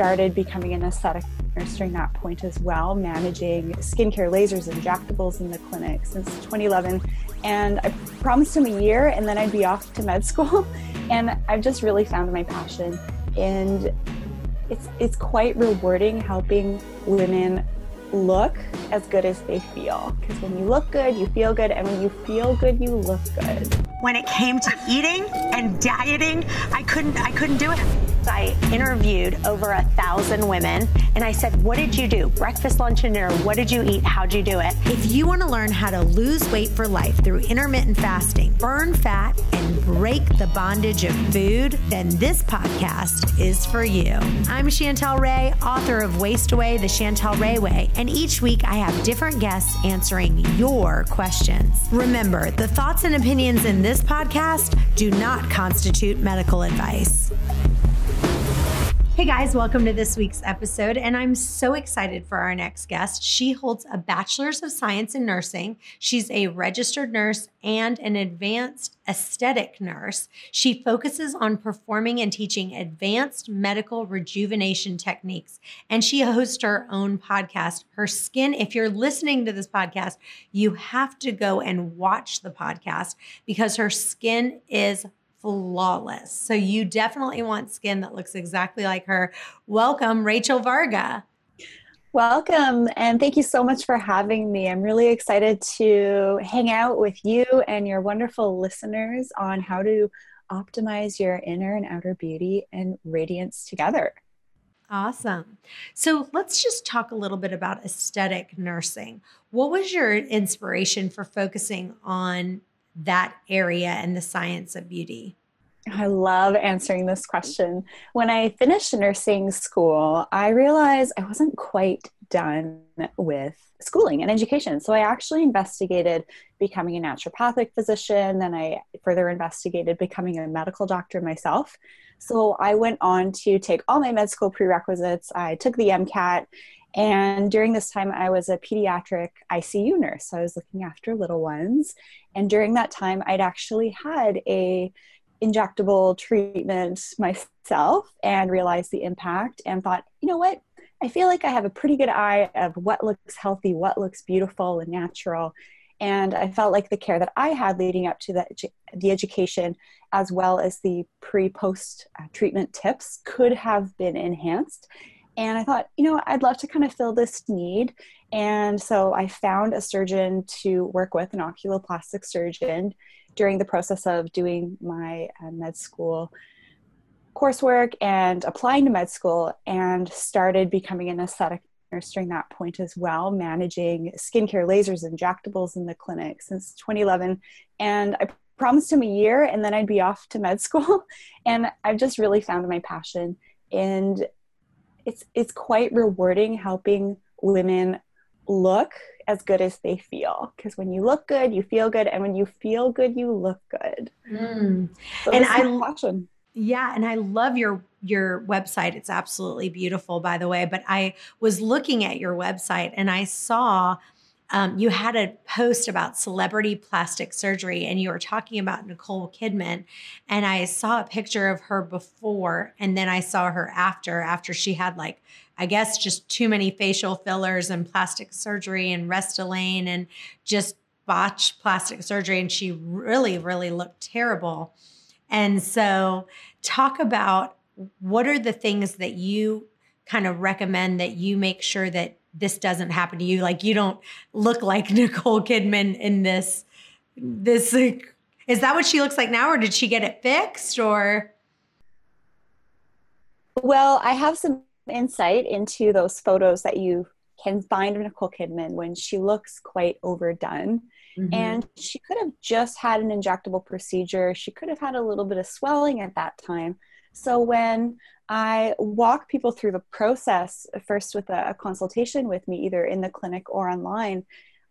started becoming an aesthetic nurse during that point as well, managing skincare, lasers, injectables in the clinic since 2011. And I promised him a year and then I'd be off to med school. And I've just really found my passion. And it's quite rewarding helping women look as good as they feel. Because when you look good, you feel good. And when you feel good, you look good. When it came to eating and dieting, I couldn't do it. I interviewed over 1,000 women and I said, what did you do? Breakfast, lunch, and dinner. What did you eat? How'd you do it? If you want to learn how to lose weight for life through intermittent fasting, burn fat, and break the bondage of food, then this podcast is for you. I'm Chantel Ray, author of Waste Away, The Chantel Ray Way, and each week I have different guests answering your questions. Remember, the thoughts and opinions in this podcast do not constitute medical advice. Hey guys, welcome to this week's episode, and I'm so excited for our next guest. She holds a Bachelor's of Science in Nursing. She's a registered nurse and an advanced aesthetic nurse. She focuses on performing and teaching advanced medical rejuvenation techniques, and she hosts her own podcast, Her Skin. If you're listening to this podcast, you have to go and watch the podcast because Her Skin is flawless. So you definitely want skin that looks exactly like her. Welcome, Rachel Varga. Welcome, and thank you so much for having me. I'm really excited to hang out with you and your wonderful listeners on how to optimize your inner and outer beauty and radiance together. Awesome. So let's just talk a little bit about aesthetic nursing. What was your inspiration for focusing on that area and the science of beauty? I love answering this question. When I finished nursing school, I realized I wasn't quite done with schooling and education. So I actually investigated becoming a naturopathic physician. Then I further investigated becoming a medical doctor myself. So I went on to take all my med school prerequisites. I took the MCAT. And during this time, I was a pediatric ICU nurse. So I was looking after little ones. And during that time, I'd actually had an injectable treatment myself and realized the impact and thought, you know what? I feel like I have a pretty good eye of what looks healthy, what looks beautiful and natural. And I felt like the care that I had leading up to the education, as well as the pre-post treatment tips, could have been enhanced. And I thought, you know, I'd love to kind of fill this need. And so I found a surgeon to work with, an oculoplastic surgeon, during the process of doing my med school coursework and applying to med school, and started becoming an aesthetic nurse during that point as well, managing skincare, lasers, injectables in the clinic since 2011. And I promised him a year and then I'd be off to med school. And I've just really found my passion. And it's quite rewarding helping women look as good as they feel. Because when you look good, you feel good. And when you feel good, you look good. Mm. So and passion. Yeah. And I love your website. It's absolutely beautiful, by the way. But I was looking at your website and I saw you had a post about celebrity plastic surgery, and you were talking about Nicole Kidman, and I saw a picture of her before, and then I saw her after she had, like, I guess just too many facial fillers and plastic surgery and Restylane and just botched plastic surgery, and she really, really looked terrible. And so talk about, what are the things that you kind of recommend that you make sure that this doesn't happen to you? Like, you don't look like Nicole Kidman in this, like, is that what she looks like now, or did she get it fixed, or? Well, I have some insight into those photos that you can find of Nicole Kidman when she looks quite overdone. Mm-hmm. And she could have just had an injectable procedure. She could have had a little bit of swelling at that time. So when I walk people through the process, first with a consultation with me, either in the clinic or online,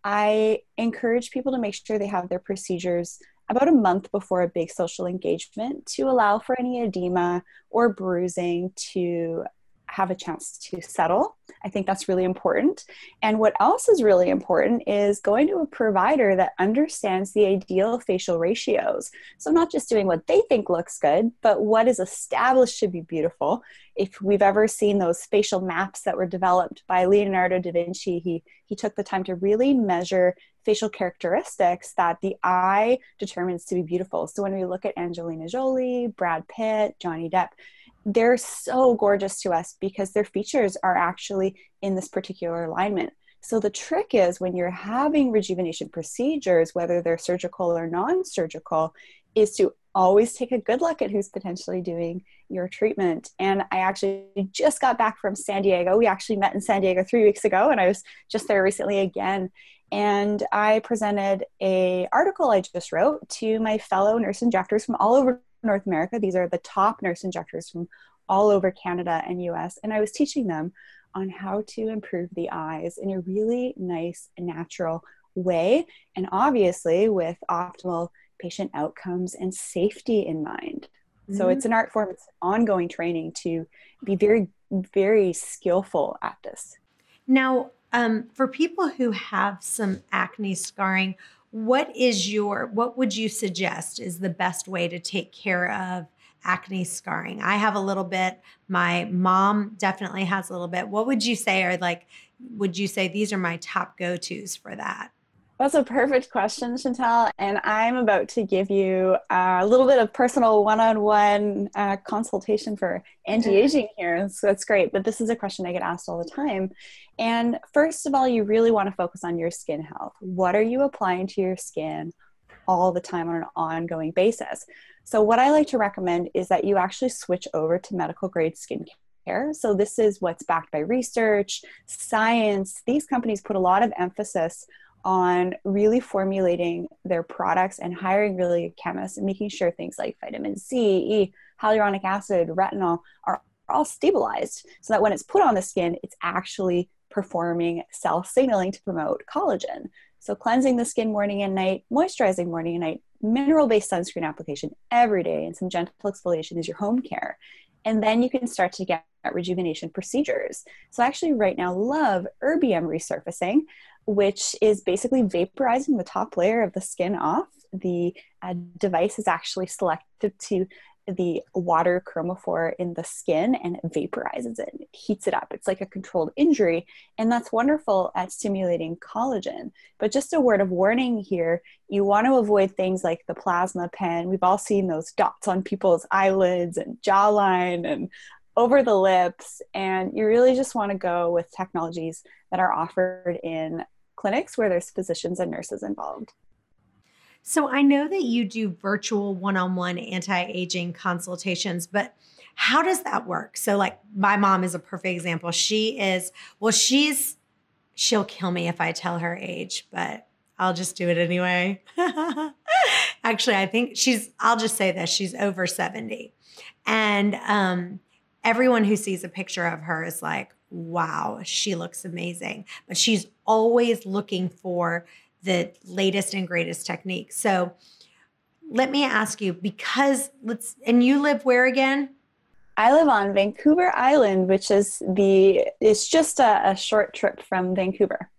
I encourage people to make sure they have their procedures about a month before a big social engagement to allow for any edema or bruising to have a chance to settle. I think that's really important. And what else is really important is going to a provider that understands the ideal facial ratios. So not just doing what they think looks good, but what is established to be beautiful. If we've ever seen those facial maps that were developed by Leonardo da Vinci, he took the time to really measure facial characteristics that the eye determines to be beautiful. So when we look at Angelina Jolie, Brad Pitt, Johnny Depp, they're so gorgeous to us because their features are actually in this particular alignment. So the trick is when you're having rejuvenation procedures, whether they're surgical or non-surgical, is to always take a good look at who's potentially doing your treatment. And I actually just got back from San Diego. We actually met in San Diego 3 weeks ago, and I was just there recently again. And I presented an article I just wrote to my fellow nurse injectors from all over North America. These are the top nurse injectors from all over Canada and US. And I was teaching them on how to improve the eyes in a really nice and natural way. And obviously with optimal patient outcomes and safety in mind. Mm-hmm. So it's an art form, it's ongoing training to be very, very skillful at this. Now, for people who have some acne scarring, what would you suggest is the best way to take care of acne scarring? I have a little bit. My mom definitely has a little bit. What would you say would you say these are my top go-tos for that? That's a perfect question, Chantel. And I'm about to give you a little bit of personal one-on-one consultation for anti-aging here. So that's great. But this is a question I get asked all the time. And first of all, you really want to focus on your skin health. What are you applying to your skin all the time on an ongoing basis? So what I like to recommend is that you actually switch over to medical grade skincare. So this is what's backed by research, science. These companies put a lot of emphasis on really formulating their products and hiring really good chemists and making sure things like vitamin C, E, hyaluronic acid, retinol are all stabilized so that when it's put on the skin, it's actually performing cell signaling to promote collagen. So cleansing the skin morning and night, moisturizing morning and night, mineral-based sunscreen application every day, and some gentle exfoliation is your home care. And then you can start to get rejuvenation procedures. So I actually right now love erbium resurfacing, which is basically vaporizing the top layer of the skin off. The device is actually selective to the water chromophore in the skin and it vaporizes it, it heats it up. It's like a controlled injury. And that's wonderful at stimulating collagen. But just a word of warning here, you want to avoid things like the plasma pen. We've all seen those dots on people's eyelids and jawline and over the lips. And you really just want to go with technologies that are offered in clinics where there's physicians and nurses involved. So I know that you do virtual one-on-one anti-aging consultations, but how does that work? So my mom is a perfect example. She'll kill me if I tell her age, but I'll just do it anyway. Actually, I think I'll just say this, she's over 70. And everyone who sees a picture of her is like, wow, she looks amazing. But she's always looking for the latest and greatest technique. So let me ask you, and you live where again? I live on Vancouver Island, which is it's just a short trip from Vancouver.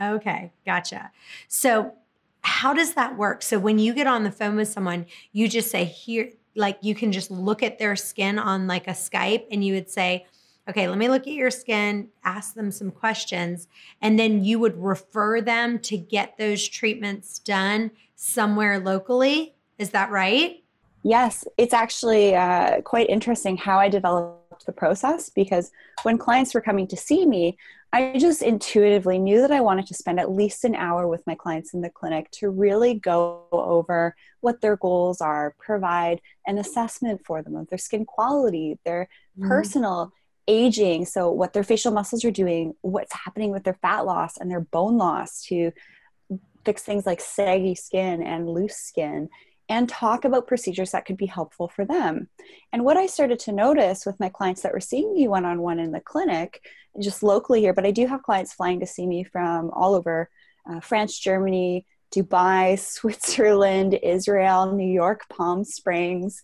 Okay, gotcha. So how does that work? So when you get on the phone with someone, you just say you can just look at their skin on like a Skype and you would say, okay, let me look at your skin, ask them some questions, and then you would refer them to get those treatments done somewhere locally. Is that right? Yes. It's actually quite interesting how I developed the process because when clients were coming to see me, I just intuitively knew that I wanted to spend at least an hour with my clients in the clinic to really go over what their goals are, provide an assessment for them of their skin quality, their personal aging, so what their facial muscles are doing, what's happening with their fat loss and their bone loss to fix things like saggy skin and loose skin, and talk about procedures that could be helpful for them. And what I started to notice with my clients that were seeing me one-on-one in the clinic, just locally here, but I do have clients flying to see me from all over France, Germany, Dubai, Switzerland, Israel, New York, Palm Springs.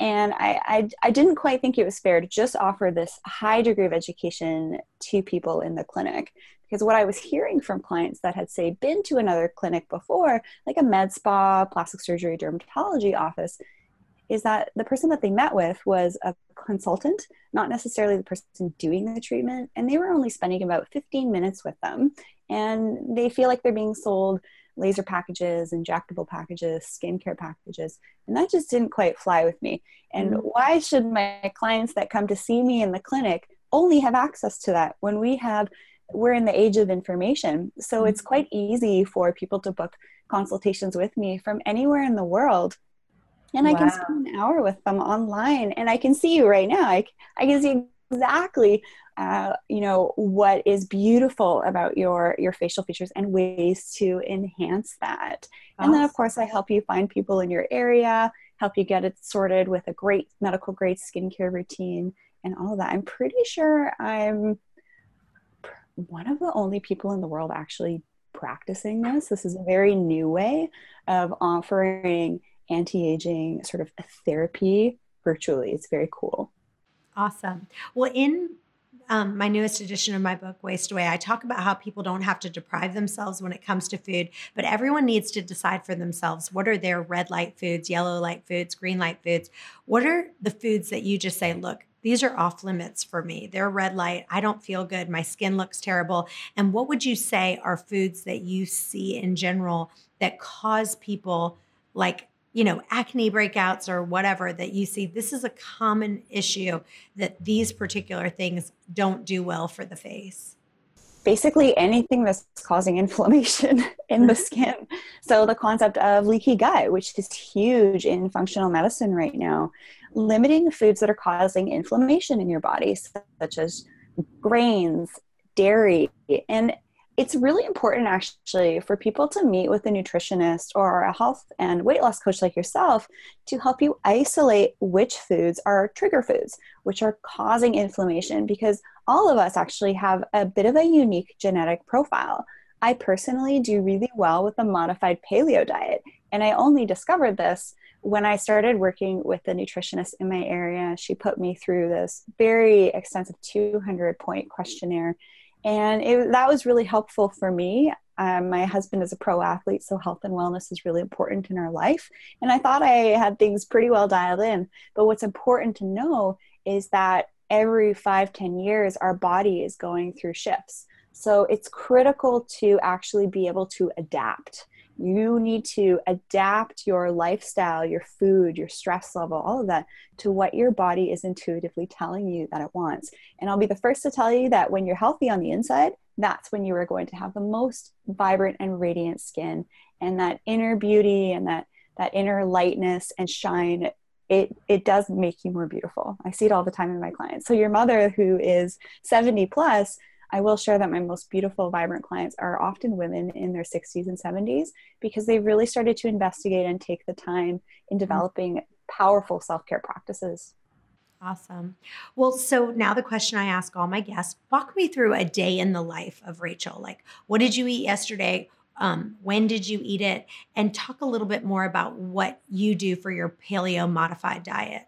And I didn't quite think it was fair to just offer this high degree of education to people in the clinic, because what I was hearing from clients that had, say, been to another clinic before, like a med spa, plastic surgery, dermatology office, is that the person that they met with was a consultant, not necessarily the person doing the treatment, and they were only spending about 15 minutes with them, and they feel like they're being sold laser packages, injectable packages, skincare packages. And that just didn't quite fly with me. And why should my clients that come to see me in the clinic only have access to that when we're in the age of information? So it's quite easy for people to book consultations with me from anywhere in the world. And I can spend an hour with them online, and I can see you right now. I can see exactly what is beautiful about your facial features and ways to enhance that. Awesome. And then, of course, I help you find people in your area, help you get it sorted with a great medical-grade skincare routine and all of that. I'm pretty sure I'm one of the only people in the world actually practicing this. This is a very new way of offering anti-aging sort of therapy virtually. It's very cool. Awesome. Well, in my newest edition of my book, Waste Away, I talk about how people don't have to deprive themselves when it comes to food, but everyone needs to decide for themselves, what are their red light foods, yellow light foods, green light foods? What are the foods that you just say, look, these are off limits for me. They're red light. I don't feel good. My skin looks terrible. And what would you say are foods that you see in general that cause people like, acne breakouts or whatever that you see? This is a common issue that these particular things don't do well for the face. Basically anything that's causing inflammation in the skin. So the concept of leaky gut, which is huge in functional medicine right now, limiting foods that are causing inflammation in your body, such as grains, dairy, and it's really important actually for people to meet with a nutritionist or a health and weight loss coach like yourself to help you isolate which foods are trigger foods, which are causing inflammation, because all of us actually have a bit of a unique genetic profile. I personally do really well with a modified paleo diet, and I only discovered this when I started working with a nutritionist in my area. She put me through this very extensive 200-point questionnaire. And that was really helpful for me. My husband is a pro athlete, so health and wellness is really important in our life. And I thought I had things pretty well dialed in. But what's important to know is that every 5-10 years, our body is going through shifts. So it's critical to actually be able to adapt. You need to adapt your lifestyle, your food, your stress level, all of that to what your body is intuitively telling you that it wants. And I'll be the first to tell you that when you're healthy on the inside, that's when you are going to have the most vibrant and radiant skin, and that inner beauty and that inner lightness and shine. It does make you more beautiful. I see it all the time in my clients. So your mother who is 70 plus, I will share that my most beautiful, vibrant clients are often women in their 60s and 70s, because they've really started to investigate and take the time in developing powerful self-care practices. Awesome. Well, so now the question I ask all my guests, walk me through a day in the life of Rachel. Like, what did you eat yesterday? When did you eat it? And talk a little bit more about what you do for your paleo modified diet.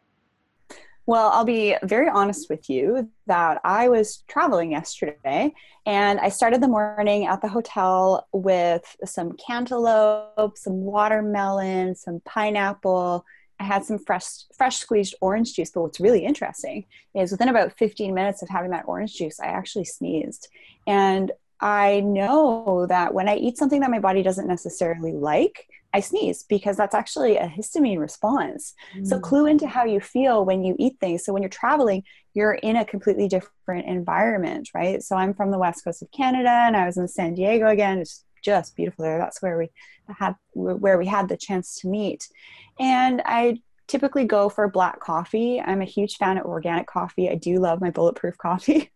Well, I'll be very honest with you that I was traveling yesterday, and I started the morning at the hotel with some cantaloupe, some watermelon, some pineapple. I had some fresh squeezed orange juice, but what's really interesting is within about 15 minutes of having that orange juice, I actually sneezed. And I know that when I eat something that my body doesn't necessarily like, I sneeze, because that's actually a histamine response. So clue into how you feel when you eat things. So when you're traveling, you're in a completely different environment, right? So I'm from the West Coast of Canada, and I was in San Diego again. It's just beautiful there. That's where we had the chance to meet. And I typically go for black coffee. I'm a huge fan of organic coffee. I do love my Bulletproof coffee.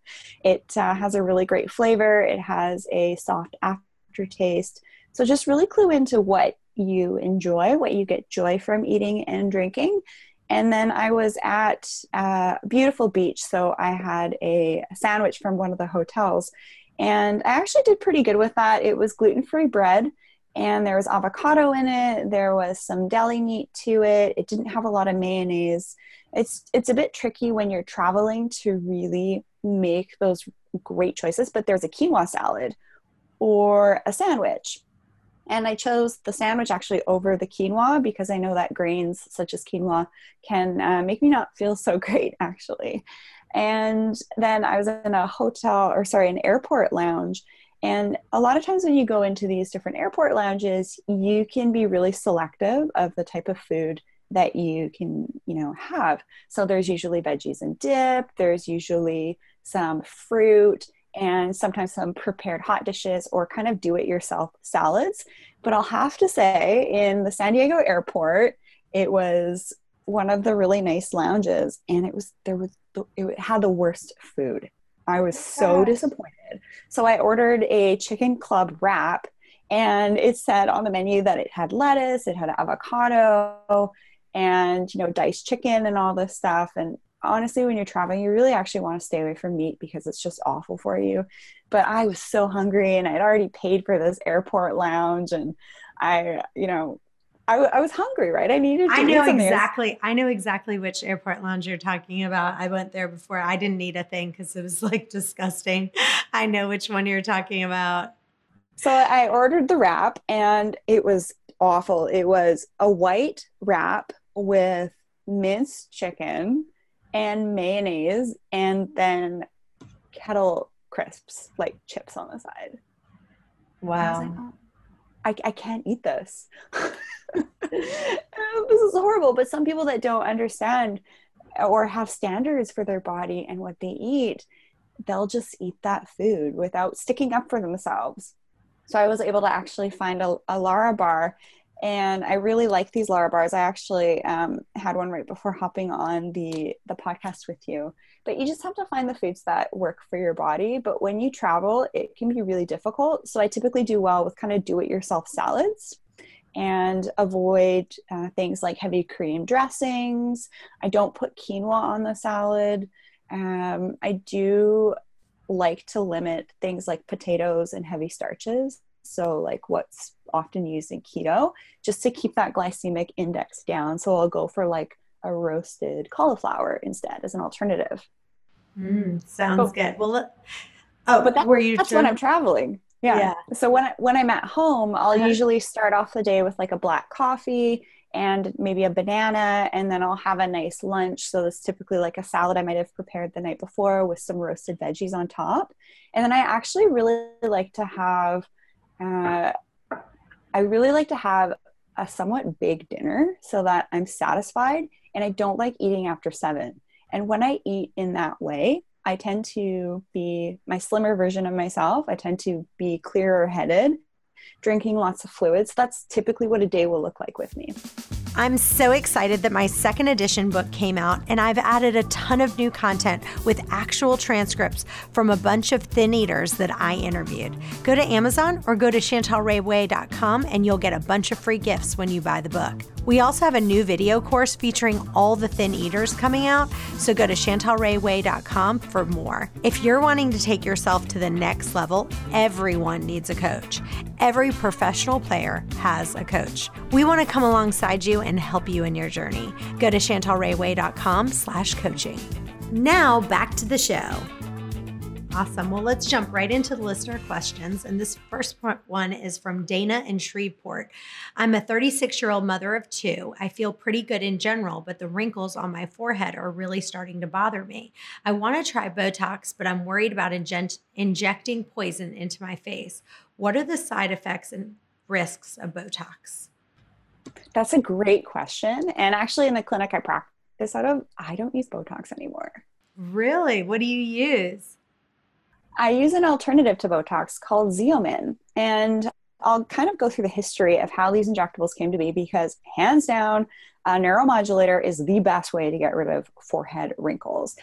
It has a really great flavor. It has a soft aftertaste. So just really clue into what you enjoy, what you get joy from eating and drinking. And then I was at a beautiful beach. So I had a sandwich from one of the hotels, and I actually did pretty good with that. It was gluten-free bread. and there was avocado in it. There was some deli meat to it. It didn't have a lot of mayonnaise. It's a bit tricky when you're traveling to really make those great choices, but there's a quinoa salad or a sandwich. And I chose the sandwich actually over the quinoa because I know that grains such as quinoa can make me not feel so great actually. And then I was in a hotel, or sorry, an airport lounge. And a lot of times when you go into these different airport lounges, you can be really selective of the type of food that you can, you know, have. So there's usually veggies and dip, there's usually some fruit, and sometimes some prepared hot dishes or kind of do-it-yourself salads. But I'll have to say, in the San Diego airport, it was one of the really nice lounges, and it had the worst food. I was so disappointed. So I ordered a chicken club wrap, and it said on the menu that it had lettuce, it had avocado, and, you know, diced chicken and all this stuff. And honestly, when you're traveling, you really actually want to stay away from meat because it's just awful for you. But I was so hungry, and I'd already paid for this airport lounge, and I was hungry, right? I needed to eat something. I know exactly which airport lounge you're talking about. I went there before. I didn't eat a thing because it was like disgusting. I know which one you're talking about. So I ordered the wrap, and it was awful. It was a white wrap with minced chicken and mayonnaise, and then kettle crisps, like chips on the side. Wow. I can't eat this. This is horrible. But some people that don't understand or have standards for their body and what they eat, they'll just eat that food without sticking up for themselves. So I was able to actually find a Lara bar, and I really like these Lara bars. I actually had one right before hopping on the podcast with you. But you just have to find the foods that work for your body. But when you travel, it can be really difficult. So I typically do well with kind of do-it-yourself salads and avoid things like heavy cream dressings. I don't put quinoa on the salad. I do like to limit things like potatoes and heavy starches. So like what's often used in keto, just to keep that glycemic index down. So I'll go for like a roasted cauliflower instead as an alternative. Sounds good. Well, that's when I'm traveling. Yeah. So when I'm at home, I'll usually start off the day with like a black coffee and maybe a banana, and then I'll have a nice lunch. So it's typically like a salad I might have prepared the night before with some roasted veggies on top. And then I actually really like to have a somewhat big dinner so that I'm satisfied, and I don't like eating after 7. And when I eat in that way, I tend to be my slimmer version of myself. I tend to be clearer headed, drinking lots of fluids. That's typically what a day will look like with me. I'm so excited that my second edition book came out, and I've added a ton of new content with actual transcripts from a bunch of thin eaters that I interviewed. Go to Amazon or go to ChantelRayWay.com, and you'll get a bunch of free gifts when you buy the book. We also have a new video course featuring all the thin eaters coming out, so go to ChantelRayWay.com for more. If you're wanting to take yourself to the next level, everyone needs a coach. Every professional player has a coach. We want to come alongside you and help you in your journey. Go to ChantelRayWay.com/coaching. Now back to the show. Awesome. Well, let's jump right into the listener questions. And this first one is from Dana in Shreveport. I'm a 36-year-old mother of 2. I feel pretty good in general, but the wrinkles on my forehead are really starting to bother me. I want to try Botox, but I'm worried about injecting poison into my face. What are the side effects and risks of Botox? That's a great question. And actually in the clinic I practice out of, I don't use Botox anymore. Really? What do you use? I use an alternative to Botox called Xeomin. And I'll kind of go through the history of how these injectables came to be, because hands down, a neuromodulator is the best way to get rid of forehead wrinkles.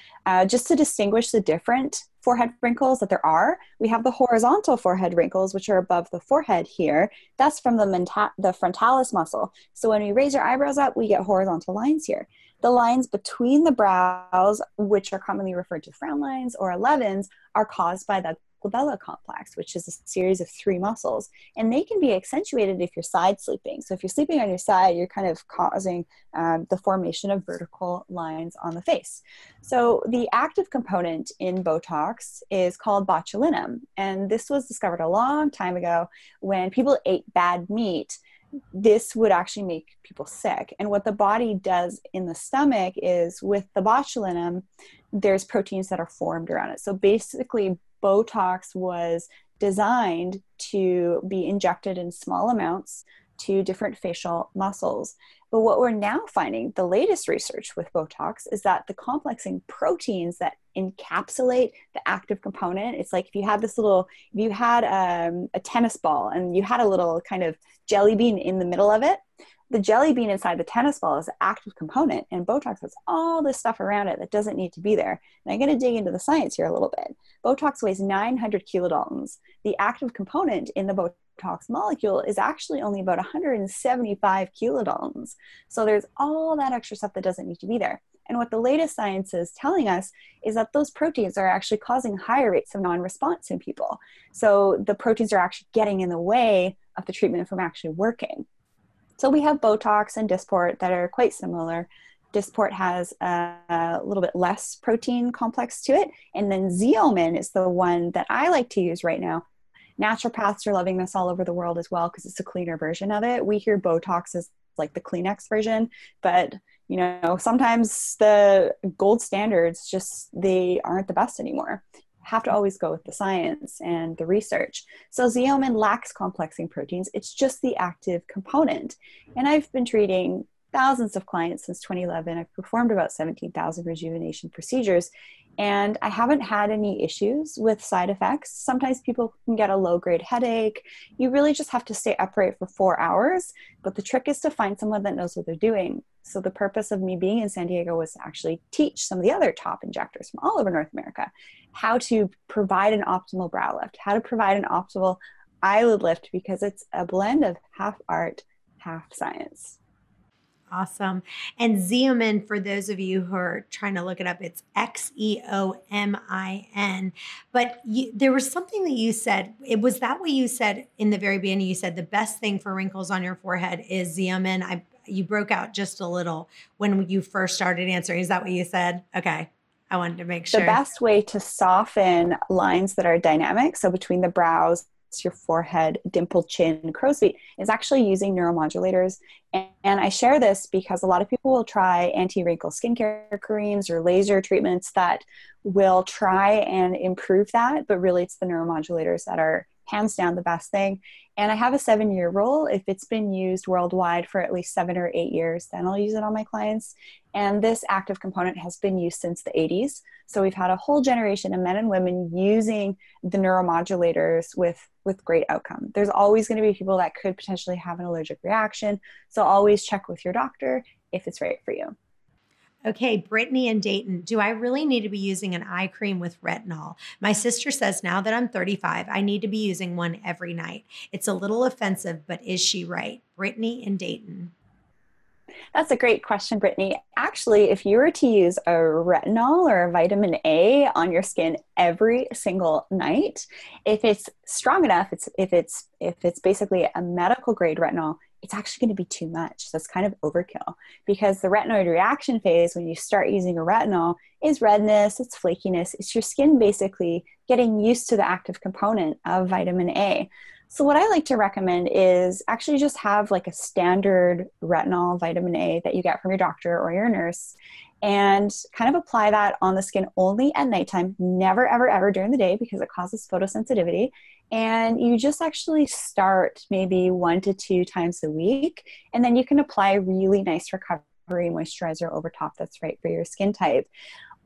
Just to distinguish the different forehead wrinkles that there are, we have the horizontal forehead wrinkles, which are above the forehead here. That's from the frontalis muscle. So when we raise our eyebrows up, we get horizontal lines here. The lines between the brows, which are commonly referred to frown lines or 11s, are caused by the glabella complex, which is a series of three muscles, and they can be accentuated if you're side sleeping. So if you're sleeping on your side, you're kind of causing the formation of vertical lines on the face. So the active component in Botox is called botulinum, and this was discovered a long time ago when people ate bad meat. This would actually make people sick. And what the body does in the stomach is, with the botulinum, there's proteins that are formed around it. So basically, Botox was designed to be injected in small amounts to different facial muscles. But what we're now finding, the latest research with Botox, is that the complexing proteins that encapsulate the active component, it's like if you had this little, if you had a tennis ball and you had a little kind of jelly bean in the middle of it, the jelly bean inside the tennis ball is the active component, and Botox has all this stuff around it that doesn't need to be there. And I'm going to dig into the science here a little bit. Botox weighs 900 kilodaltons. The active component in the Botox molecule is actually only about 175 kilodaltons. So there's all that extra stuff that doesn't need to be there. And what the latest science is telling us is that those proteins are actually causing higher rates of non-response in people. So the proteins are actually getting in the way of the treatment from actually working. So we have Botox and Dysport that are quite similar. Dysport has a little bit less protein complex to it. And then Xeomin is the one that I like to use right now. Naturopaths are loving this all over the world as well because it's a cleaner version of it. We hear Botox as like the Kleenex version, but you know, sometimes the gold standards just, they aren't the best anymore. Have to always go with the science and the research. So Xeomin lacks complexing proteins. It's just the active component. And I've been treating thousands of clients since 2011. I've performed about 17,000 rejuvenation procedures, and I haven't had any issues with side effects. Sometimes people can get a low-grade headache. You really just have to stay upright for 4 hours, but the trick is to find someone that knows what they're doing. So the purpose of me being in San Diego was to actually teach some of the other top injectors from all over North America how to provide an optimal brow lift, how to provide an optimal eyelid lift, because it's a blend of half art, half science. Awesome. And Xeomin, for those of you who are trying to look it up, it's Xeomin. But there was something that you said. It was that way you said in the very beginning. You said the best thing for wrinkles on your forehead is Xeomin. You broke out just a little when you first started answering. Is that what you said? Okay. I wanted to make sure. The best way to soften lines that are dynamic, so between the brows, your forehead, dimple, chin, crow's feet, is actually using neuromodulators. And I share this because a lot of people will try anti-wrinkle skincare creams or laser treatments that will try and improve that, but really it's the neuromodulators that are hands down the best thing. And I have a 7-year rule. If it's been used worldwide for at least 7 or 8 years, then I'll use it on my clients. And this active component has been used since the 80s. So we've had a whole generation of men and women using the neuromodulators with great outcome. There's always going to be people that could potentially have an allergic reaction. So always check with your doctor if it's right for you. Okay, Brittany and Dayton, do I really need to be using an eye cream with retinol? My sister says now that I'm 35, I need to be using one every night. It's a little offensive, but is she right? Brittany and Dayton. That's a great question, Brittany. Actually, if you were to use a retinol or a vitamin A on your skin every single night, if it's strong enough, if it's basically a medical grade retinol, it's actually going to be too much. That's kind of overkill, because the retinoid reaction phase, when you start using a retinol, is redness, it's flakiness, it's your skin basically getting used to the active component of vitamin A. So what I like to recommend is actually just have like a standard retinol vitamin A that you get from your doctor or your nurse, and kind of apply that on the skin only at nighttime, never, ever, ever during the day, because it causes photosensitivity. And you just actually start maybe 1 to 2 times a week, and then you can apply a really nice recovery moisturizer over top that's right for your skin type.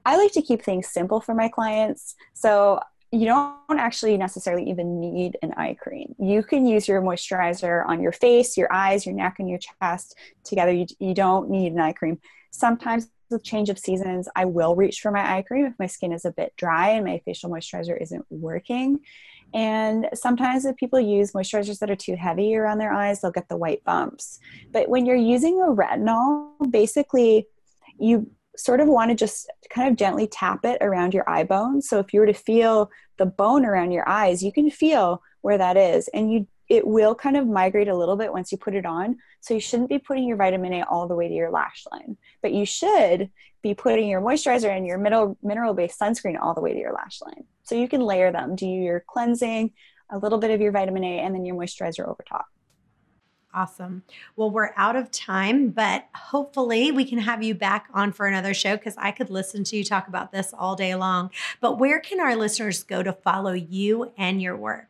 I like to keep things simple for my clients. So you don't actually necessarily even need an eye cream. You can use your moisturizer on your face, your eyes, your neck, and your chest together. You don't need an eye cream. Sometimes with change of seasons, I will reach for my eye cream if my skin is a bit dry and my facial moisturizer isn't working. And sometimes if people use moisturizers that are too heavy around their eyes, they'll get the white bumps. But when you're using a retinol, basically you sort of want to just kind of gently tap it around your eye bone. So if you were to feel the bone around your eyes, you can feel where that is. And it will kind of migrate a little bit once you put it on. So you shouldn't be putting your vitamin A all the way to your lash line, but you should be putting your moisturizer and your mineral-based sunscreen all the way to your lash line. So you can layer them, do your cleansing, a little bit of your vitamin A, and then your moisturizer over top. Awesome. Well, we're out of time, but hopefully we can have you back on for another show because I could listen to you talk about this all day long. But where can our listeners go to follow you and your work?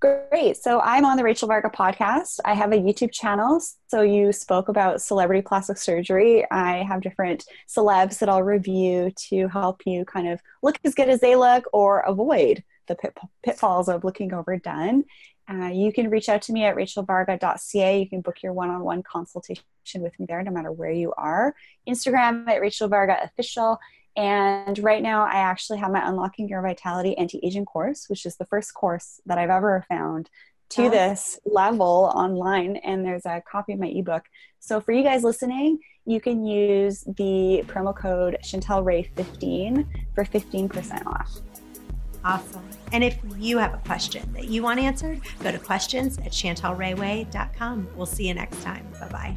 Great. So I'm on the Rachel Varga podcast. I have a YouTube channel. So you spoke about celebrity plastic surgery. I have different celebs that I'll review to help you kind of look as good as they look or avoid the pitfalls of looking overdone. You can reach out to me at rachelvarga.ca. You can book your one-on-one consultation with me there, no matter where you are. Instagram at Rachel Varga Official. And right now I actually have my Unlocking Your Vitality anti-aging course, which is the first course that I've ever found to this level online. And there's a copy of my ebook. So for you guys listening, you can use the promo code ChantelRay15 for 15% off. Awesome. And if you have a question that you want answered, go to questions@ChantelRayWay.com. We'll see you next time. Bye-bye.